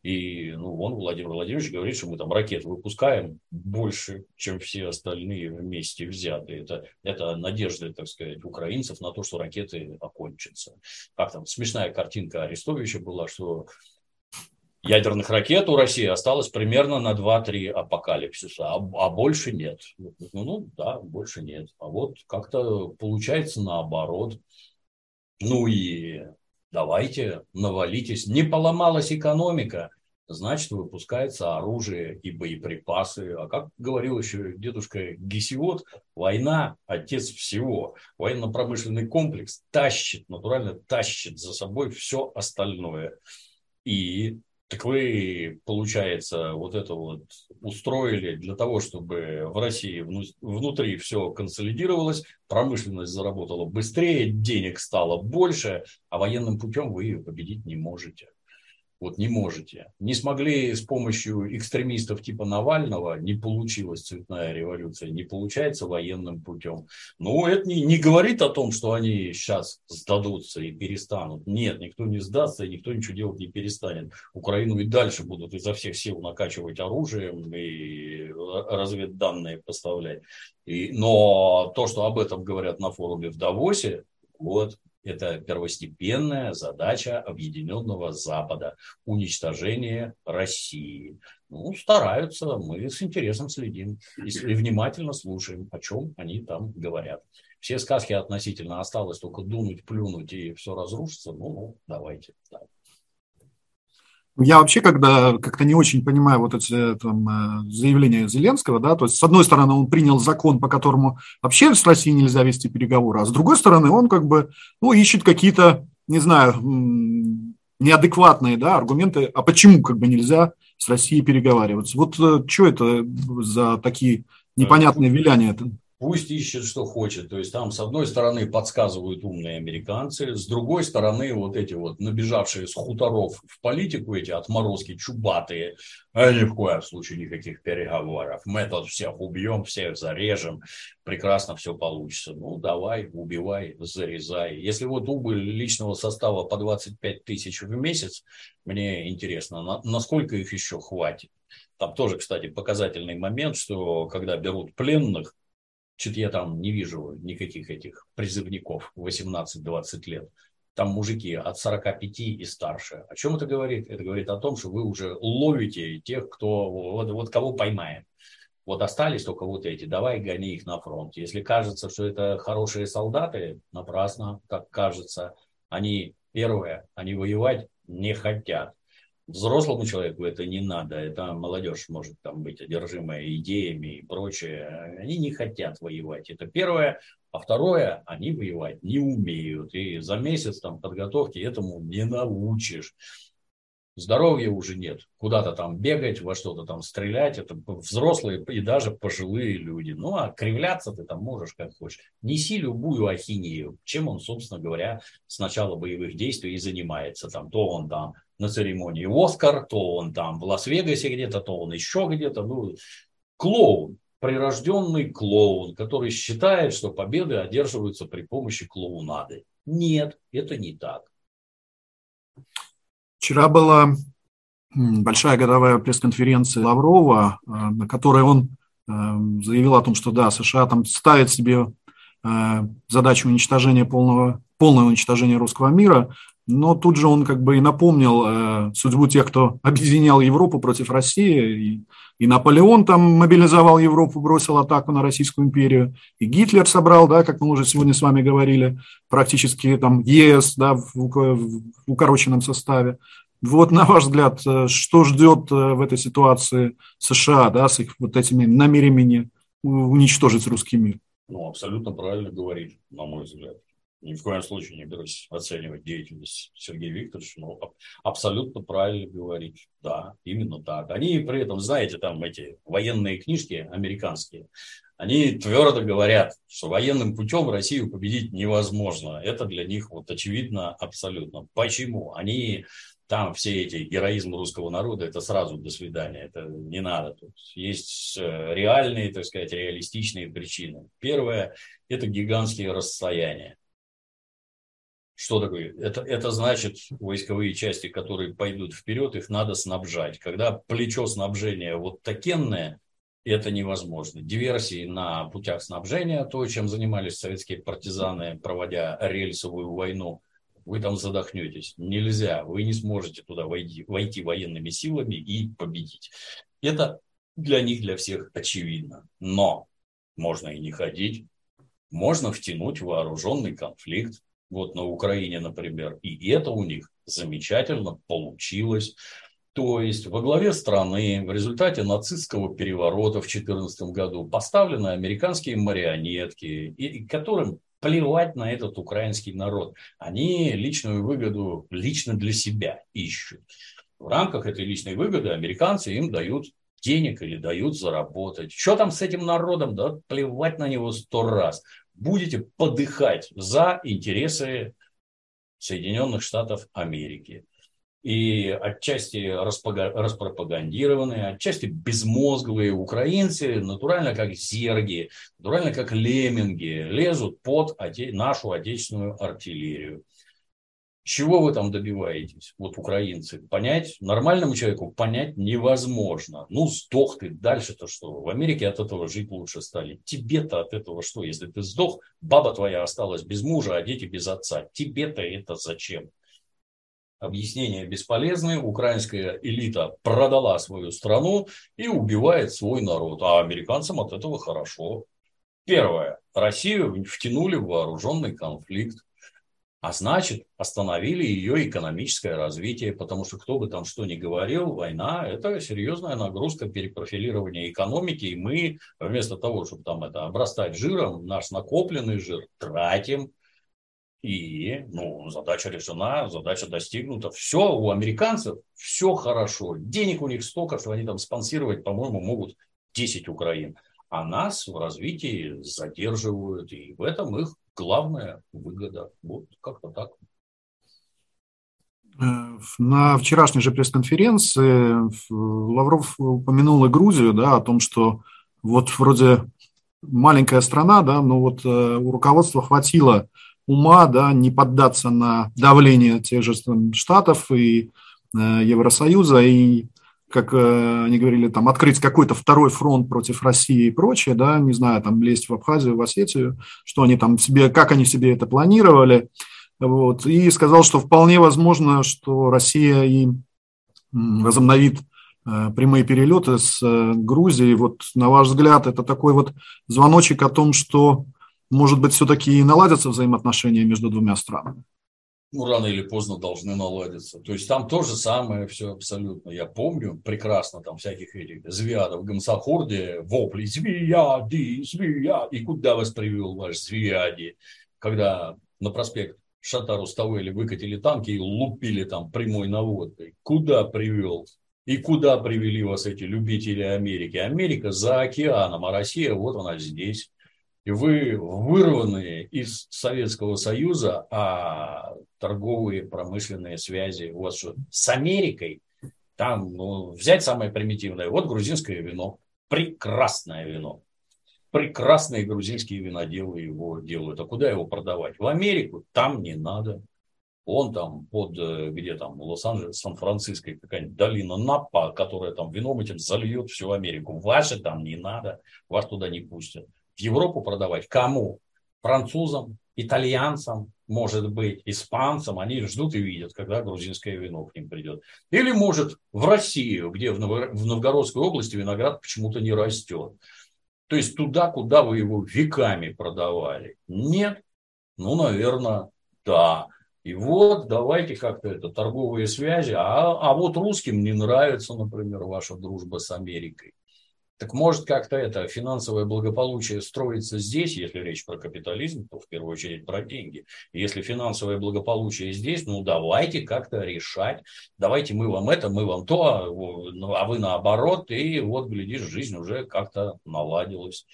И ну, вон Владимир Владимирович говорит, что мы там ракет выпускаем больше, чем все остальные вместе взятые. Это, это надежда, так сказать, украинцев на то, что ракеты окончатся. Как там смешная картинка Арестовича была, что... Ядерных ракет у России осталось примерно на два-три апокалипсиса, а, а больше нет. Ну, ну да, больше нет. А вот как-то получается наоборот. Ну и давайте, навалитесь. Не поломалась экономика, значит, выпускается оружие и боеприпасы. А как говорил еще дедушка Гесиот, война – отец всего. Военно-промышленный комплекс тащит, натурально тащит за собой все остальное. И... Так вы, получается, вот это вот устроили для того, чтобы в России внутри все консолидировалось, промышленность заработала быстрее, денег стало больше, а военным путем вы ее победить не можете. Вот не можете. Не смогли с помощью экстремистов типа Навального, не получилась цветная революция, не получается военным путем. Ну, это не, не говорит о том, что они сейчас сдадутся и перестанут. Нет, никто не сдастся и никто ничего делать не перестанет. Украину и дальше будут изо всех сил накачивать оружием и разведданные поставлять. И, но то, что об этом говорят на форуме в Давосе, вот. Это первостепенная задача Объединенного Запада – уничтожение России. Ну, стараются, мы с интересом следим и внимательно слушаем, о чем они там говорят. Все сказки относительно осталось только дунуть, плюнуть и все разрушится. Ну, давайте. Да. Я вообще когда как-то не очень понимаю вот эти там, заявления Зеленского, да, то есть с одной стороны он принял закон, по которому вообще с Россией нельзя вести переговоры, а с другой стороны он как бы, ну, ищет какие-то, не знаю, неадекватные, да, аргументы, а почему как бы нельзя с Россией переговариваться. Вот что это за такие непонятные виляния? Пусть ищет, что хочет. То есть там, с одной стороны, подсказывают умные американцы, с другой стороны, вот эти вот набежавшие с хуторов в политику, эти отморозки чубатые, а ни в коем случае никаких переговоров. Мы тут всех убьем, всех зарежем, прекрасно все получится. Ну, давай, убивай, зарезай. Если вот убыль личного состава по двадцать пять тысяч в месяц, мне интересно, насколько их еще хватит. Там тоже, кстати, показательный момент, что когда берут пленных, что-то я там не вижу никаких этих призывников восемнадцать-двадцать лет. Там мужики от сорока пяти и старше. О чем это говорит? Это говорит о том, что вы уже ловите тех, кто вот, вот кого поймаем. Вот остались только вот эти. Давай гони их на фронт. Если кажется, что это хорошие солдаты, напрасно, как кажется. Они, первое, они воевать не хотят. Взрослому человеку это не надо, это молодежь может там быть одержимая идеями и прочее. Они не хотят воевать, это первое. А второе, они воевать не умеют. И за месяц там подготовки этому не научишь. Здоровья уже нет. Куда-то там бегать, во что-то там стрелять. Это взрослые и даже пожилые люди. Ну, а кривляться ты там можешь как хочешь. Неси любую ахинею. Чем он, собственно говоря, с начала боевых действий и занимается. Там, то он там на церемонии «Оскар», то он там в Лас-Вегасе где-то, то он еще где-то. Ну, клоун. Прирожденный клоун, который считает, что победы одерживаются при помощи клоунады. Нет, это не так. Вчера была большая годовая пресс-конференция Лаврова, на которой он заявил о том, что да, США там ставит себе задачу уничтожения полного, полного уничтожения русского мира, но тут же он как бы и напомнил судьбу тех, кто объединял Европу против России, и, и Наполеон там мобилизовал Европу, бросил атаку на Российскую империю, и Гитлер собрал, да, как мы уже сегодня с вами говорили, практически там ЕС, да, в, в укороченном составе. Вот, на ваш взгляд, что ждет в этой ситуации США, да, с их вот этими намерениями уничтожить русский мир? Ну, абсолютно правильно говорит, на мой взгляд. Ни в коем случае не берусь оценивать деятельность Сергея Викторовича, но абсолютно правильно говорить. Да, именно так. Они при этом, знаете, там эти военные книжки американские, они твердо говорят, что военным путем Россию победить невозможно. Это для них вот очевидно абсолютно. Почему? Они там все эти героизм русского народа, это сразу до свидания, это не надо. Есть реальные, так сказать, реалистичные причины. Первое – это гигантские расстояния. Что такое? Это, это значит, войсковые части, которые пойдут вперед, их надо снабжать. Когда плечо снабжения вот такенное, это невозможно. Диверсии на путях снабжения, то, чем занимались советские партизаны, проводя рельсовую войну, вы там задохнетесь. Нельзя, вы не сможете туда войти, войти военными силами и победить. Это для них, для всех очевидно. Но можно и не ходить, можно втянуть вооруженный конфликт. Вот на Украине, например, и это у них замечательно получилось. То есть во главе страны в результате нацистского переворота в две тысячи четырнадцатом году поставлены американские марионетки, и, и которым плевать на этот украинский народ. Они личную выгоду лично для себя ищут. В рамках этой личной выгоды американцы им дают денег или дают заработать. Что там с этим народом? Да плевать на него сто раз. Будете подыхать за интересы Соединенных Штатов Америки. и отчасти распропагандированные, отчасти безмозглые украинцы, натурально как зерги, натурально как лемминги, лезут под оте- нашу отечественную артиллерию. Чего вы там добиваетесь, вот украинцы? Понять, нормальному человеку понять невозможно. Ну, сдох ты, дальше-то что? В Америке от этого жить лучше стали. Тебе-то от этого что? Если ты сдох, баба твоя осталась без мужа, а дети без отца. Тебе-то это зачем? Объяснения бесполезны. Украинская элита продала свою страну и убивает свой народ. А американцам от этого хорошо. Первое. Россию втянули в вооруженный конфликт. А значит, остановили ее экономическое развитие, потому что кто бы там что ни говорил, война – это серьезная нагрузка перепрофилирования экономики, и мы вместо того, чтобы там это обрастать жиром, наш накопленный жир тратим, и ну, задача решена, задача достигнута. Все у американцев, все хорошо, денег у них столько, что они там спонсировать, по-моему, могут десять Украин, а нас в развитии задерживают, и в этом их главная выгода. Вот как-то так. На вчерашней же пресс-конференции Лавров упомянул и Грузию, да, о том, что вот вроде маленькая страна, да, но вот у руководства хватило ума, да, не поддаться на давление тех же Штатов и Евросоюза, и, как они говорили, там, открыть какой-то второй фронт против России и прочее, да, не знаю, там, лезть в Абхазию, в Осетию, что они там себе, как они себе это планировали, вот, и сказал, что вполне возможно, что Россия и возобновит прямые перелеты с Грузией. Вот, на ваш взгляд, это такой вот звоночек о том, что, может быть, все-таки и наладятся взаимоотношения между двумя странами? Ну, рано или поздно должны наладиться. То есть, там то же самое все абсолютно. Я помню прекрасно там всяких этих звиадов в Гамсахурде, вопли «Звияди! Звияди!» И куда вас привел ваш Звияди? Когда на проспект Шатар-Уставели выкатили танки и лупили там прямой наводкой. Куда привел? И куда привели вас эти любители Америки? Америка за океаном, а Россия вот она здесь. И вы вырваны из Советского Союза, а торговые, промышленные связи у вас что? С Америкой? Там, ну, взять самое примитивное. Вот грузинское вино. Прекрасное вино. Прекрасные грузинские виноделы его делают. А куда его продавать? В Америку? Там не надо. Он там под, где там, Лос-Анджелес, Сан-Франциско, какая-нибудь долина Напа, которая там вином этим зальет всю Америку. Ваши там не надо. Вас туда не пустят. В Европу продавать кому? Французам, итальянцам, может быть, испанцам. Они ждут и видят, когда грузинское вино к ним придет. Или, может, в Россию, где в Новгородской области виноград почему-то не растет. То есть, туда, куда вы его веками продавали. Нет? Ну, наверное, да. И вот давайте как-то это, торговые связи. А, а вот русским не нравится, например, ваша дружба с Америкой. Так может как-то это финансовое благополучие строится здесь, если речь про капитализм, то в первую очередь про деньги. Если финансовое благополучие здесь, ну давайте как-то решать. Давайте мы вам это, мы вам то, а вы наоборот. И вот, глядишь, жизнь уже как-то наладилась.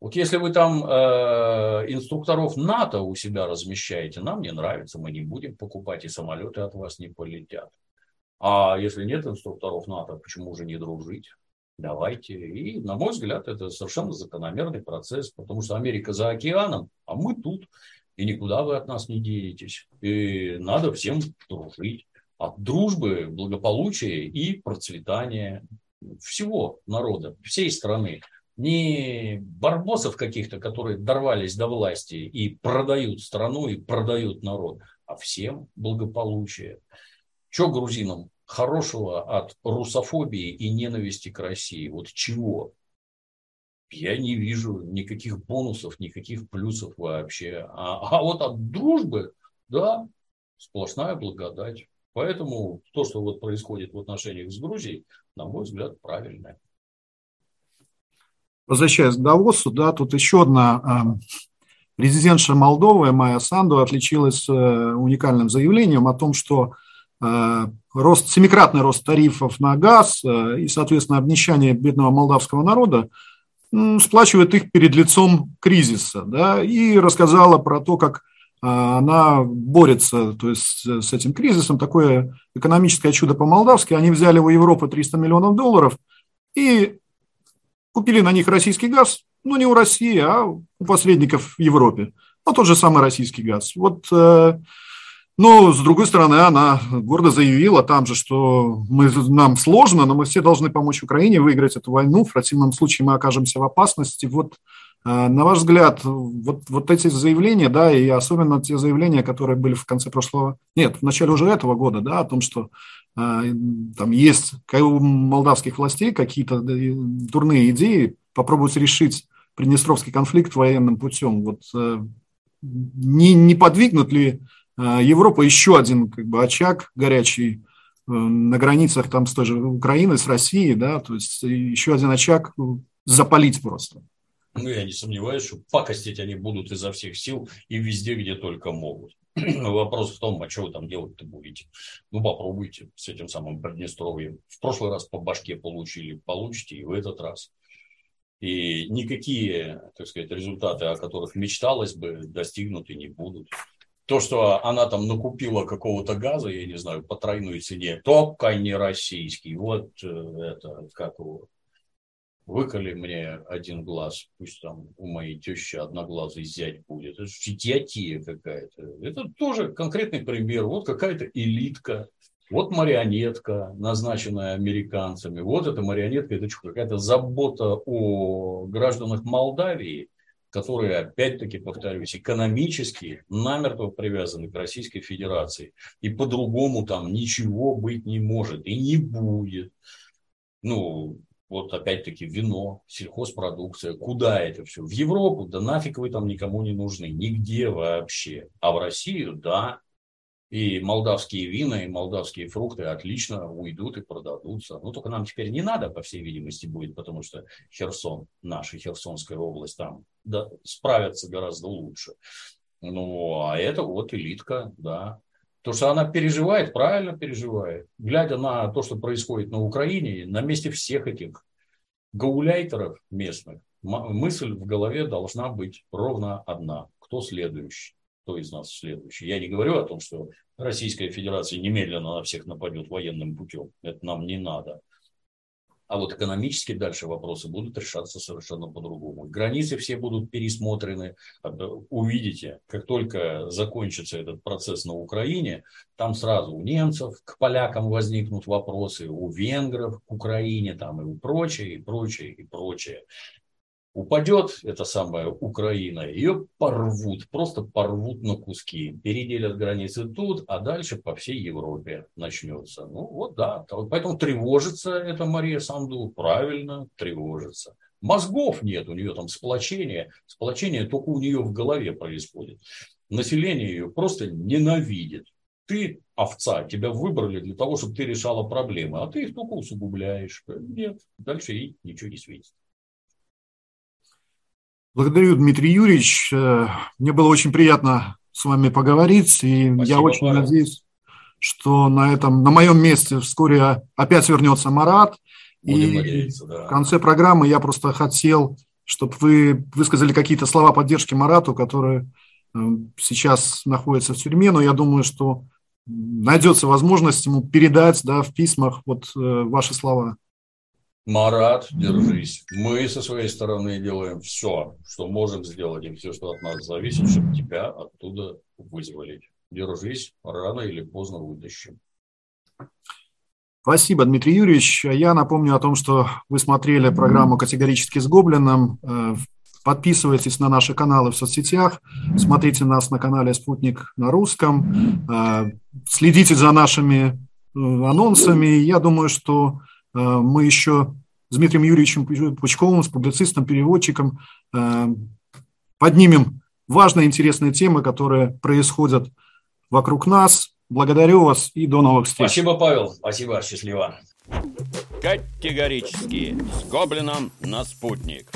Вот если вы там э, инструкторов НАТО у себя размещаете, нам не нравится, мы не будем покупать, и самолеты от вас не полетят. А если нет инструкторов НАТО, почему же не дружить? Давайте. И, на мой взгляд, это совершенно закономерный процесс, потому что Америка за океаном, а мы тут, и никуда вы от нас не денетесь. И надо всем дружить. От дружбы, благополучия и процветания всего народа, всей страны. Не барбосов каких-то, которые дорвались до власти и продают страну, и продают народ, а всем благополучие. Чего грузинам хорошего от русофобии и ненависти к России? Вот чего? Я не вижу никаких бонусов, никаких плюсов вообще. А, а вот от дружбы, да, сплошная благодать. Поэтому то, что вот происходит в отношениях с Грузией, на мой взгляд, правильное. Возвращаясь к Давосу, да, тут еще одна э, резидентша Молдовы Майя Санду отличилась э, уникальным заявлением о том, что рост, семикратный рост тарифов на газ и, соответственно, обнищание бедного молдавского народа сплачивает их перед лицом кризиса. Да, и рассказала про то, как она борется, то есть, с этим кризисом. Такое экономическое чудо по-молдавски. Они взяли у Европы триста миллионов долларов и купили на них российский газ. Ну, не у России, а у посредников в Европе. Ну, тот же самый российский газ. Вот, ну, с другой стороны, она гордо заявила там же, что мы, нам сложно, но мы все должны помочь Украине выиграть эту войну. В противном случае мы окажемся в опасности. Вот, на ваш взгляд, вот, вот эти заявления, да, и особенно те заявления, которые были в конце прошлого, нет, в начале уже этого года, да, о том, что э, там есть у молдавских властей какие-то дурные идеи попробовать решить приднестровский конфликт военным путем. Вот, э, не, не подвигнут ли э, Европа еще один, как бы, очаг горячий э, на границах там с той же Украиной, с Россией, да, то есть еще один очаг запалить просто? Ну, я не сомневаюсь, что пакостить они будут изо всех сил и везде, где только могут. Вопрос в том, а что вы там делать-то будете? Ну, попробуйте с этим самым Приднестровьем. В прошлый раз по башке получили, получите и в этот раз. И никакие, так сказать, результаты, о которых мечталось бы, достигнуты не будут. То, что она там накупила какого-то газа, я не знаю, по тройной цене, только не российский. Вот это как его... Выколи мне один глаз, пусть там у моей тещи одноглазый зять будет. Это же идиотия какая-то. Это тоже конкретный пример. Вот какая-то элитка, вот марионетка, назначенная американцами. Вот эта марионетка, это что, какая-то забота о гражданах Молдавии, которые, опять-таки, повторюсь, экономически намертво привязаны к Российской Федерации. И по-другому там ничего быть не может и не будет. Ну... Вот опять-таки вино, сельхозпродукция. Куда это все? В Европу? Да нафиг вы там никому не нужны. Нигде вообще. А в Россию? Да. И молдавские вина, и молдавские фрукты отлично уйдут и продадутся. Ну, только нам теперь не надо, по всей видимости, будет, потому что Херсон, наша Херсонская область, там да, справятся гораздо лучше. Ну, а это вот элитка, да. То, что она переживает, правильно переживает. Глядя на то, что происходит на Украине, на месте всех этих гауляйтеров местных, мысль в голове должна быть ровно одна. Кто следующий? Кто из нас следующий? Я не говорю о том, что Российская Федерация немедленно на всех нападет военным путем. Это нам не надо. А вот экономически дальше вопросы будут решаться совершенно по-другому. Границы все будут пересмотрены. Увидите, как только закончится этот процесс на Украине, там сразу у немцев к полякам возникнут вопросы, у венгров к Украине, там и прочее, и прочее, и прочее. Упадет эта самая Украина, ее порвут, просто порвут на куски, переделят границы тут, а дальше по всей Европе начнется. Ну вот да, поэтому тревожится эта Мария Санду, правильно, тревожится. Мозгов нет, у нее там сплочение, сплочение только у нее в голове происходит. Население ее просто ненавидит. Ты овца, тебя выбрали для того, чтобы ты решала проблемы, а ты их только усугубляешь. Нет, дальше ей ничего не светит. Благодарю, Дмитрий Юрьевич. Мне было очень приятно с вами поговорить. И спасибо, я очень Марат. Надеюсь, что на этом, на моем месте вскоре опять вернется Марат. Будем и надеяться, да. В конце программы я просто хотел, чтобы вы высказали какие-то слова поддержки Марату, который сейчас находится в тюрьме. Но я думаю, что найдется возможность ему передать, да, в письмах вот ваши слова. Марат, держись. Мы со своей стороны делаем все, что можем сделать, и все, что от нас зависит, чтобы тебя оттуда вызволить. Держись, рано или поздно вытащим. Спасибо, Дмитрий Юрьевич. Я напомню о том, что вы смотрели программу «Категорически с Гоблином». Подписывайтесь на наши каналы в соцсетях, смотрите нас на канале «Спутник» на русском, следите за нашими анонсами. Я думаю, что мы еще с Дмитрием Юрьевичем Пучковым, с публицистом, переводчиком, поднимем важные, интересные темы, которые происходят вокруг нас. Благодарю вас и до новых встреч. Спасибо, Павел. Спасибо. Счастливо. Категорически с Гоблином на Спутник.